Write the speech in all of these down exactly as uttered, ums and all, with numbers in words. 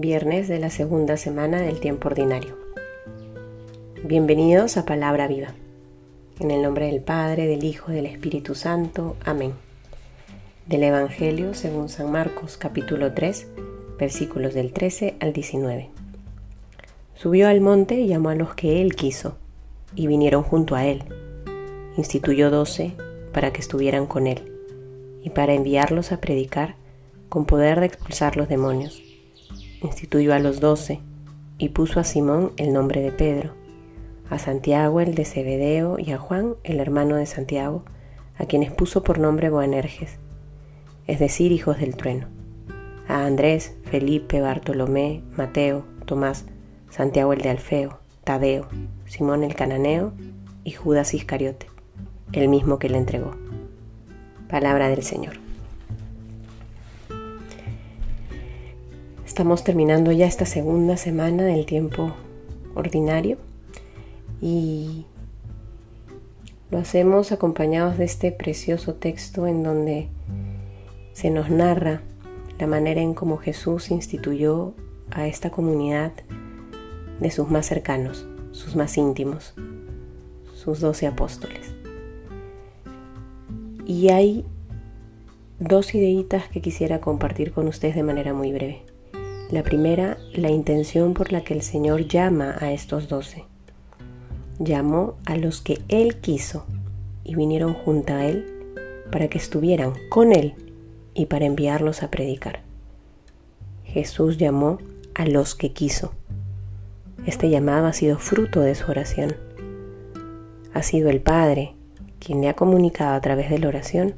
Viernes de la segunda semana del tiempo ordinario. Bienvenidos a Palabra Viva. En el nombre del Padre, del Hijo y del Espíritu Santo. Amén. Del Evangelio según San Marcos, capítulo tres, versículos del trece al diecinueve. Subió al monte y llamó a los que él quiso, y vinieron junto a él. Instituyó doce para que estuvieran con él, y para enviarlos a predicar con poder de expulsar los demonios. Instituyó a los doce, y puso a Simón el nombre de Pedro, a Santiago el de Cebedeo y a Juan el hermano de Santiago, a quienes puso por nombre Boanerges, es decir, hijos del trueno, a Andrés, Felipe, Bartolomé, Mateo, Tomás, Santiago el de Alfeo, Tadeo, Simón el Cananeo y Judas Iscariote, el mismo que le entregó. Palabra del Señor. Estamos terminando ya esta segunda semana del tiempo ordinario y lo hacemos acompañados de este precioso texto en donde se nos narra la manera en cómo Jesús instituyó a esta comunidad de sus más cercanos, sus más íntimos, sus doce apóstoles. Y hay dos ideitas que quisiera compartir con ustedes de manera muy breve. La primera, la intención por la que el Señor llama a estos doce. Llamó a los que Él quiso y vinieron junto a Él para que estuvieran con Él y para enviarlos a predicar. Jesús llamó a los que quiso. Este llamado ha sido fruto de su oración. Ha sido el Padre quien le ha comunicado a través de la oración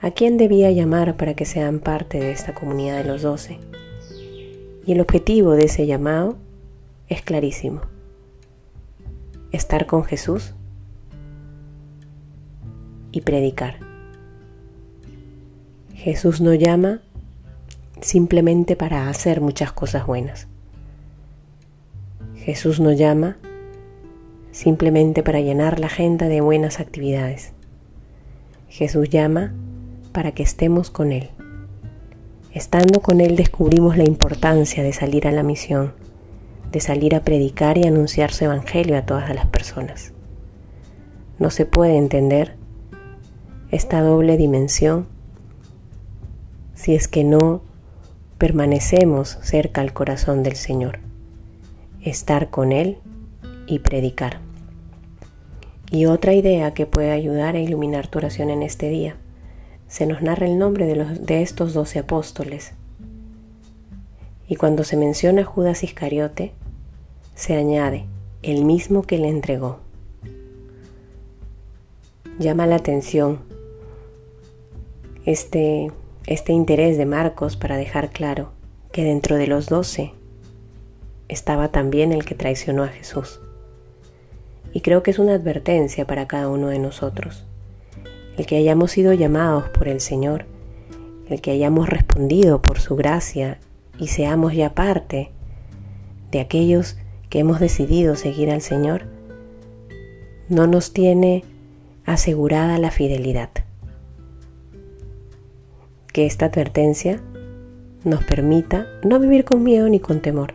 a quién debía llamar para que sean parte de esta comunidad de los doce. Y el objetivo de ese llamado es clarísimo. Estar con Jesús y predicar. Jesús no llama simplemente para hacer muchas cosas buenas. Jesús no llama simplemente para llenar la agenda de buenas actividades. Jesús llama para que estemos con Él. Estando con Él descubrimos la importancia de salir a la misión, de salir a predicar y anunciar su evangelio a todas las personas. No se puede entender esta doble dimensión si es que no permanecemos cerca al corazón del Señor. Estar con Él y predicar. Y otra idea que puede ayudar a iluminar tu oración en este día. Se nos narra el nombre de, los, de estos doce apóstoles. Y cuando se menciona Judas Iscariote, se añade el mismo que le entregó. Llama la atención este, este interés de Marcos para dejar claro que dentro de los doce estaba también el que traicionó a Jesús. Y creo que es una advertencia para cada uno de nosotros. El que hayamos sido llamados por el Señor, el que hayamos respondido por su gracia y seamos ya parte de aquellos que hemos decidido seguir al Señor, no nos tiene asegurada la fidelidad. Que esta advertencia nos permita no vivir con miedo ni con temor,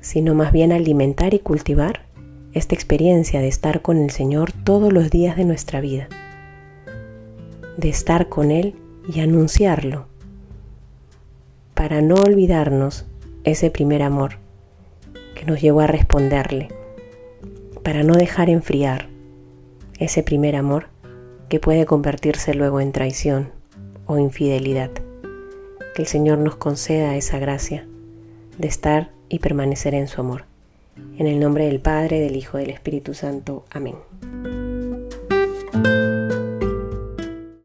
sino más bien alimentar y cultivar esta experiencia de estar con el Señor todos los días de nuestra vida, de estar con Él y anunciarlo, para no olvidarnos ese primer amor que nos llevó a responderle, para no dejar enfriar ese primer amor que puede convertirse luego en traición o infidelidad. Que el Señor nos conceda esa gracia de estar y permanecer en su amor. En el nombre del Padre, del Hijo y del Espíritu Santo. Amén.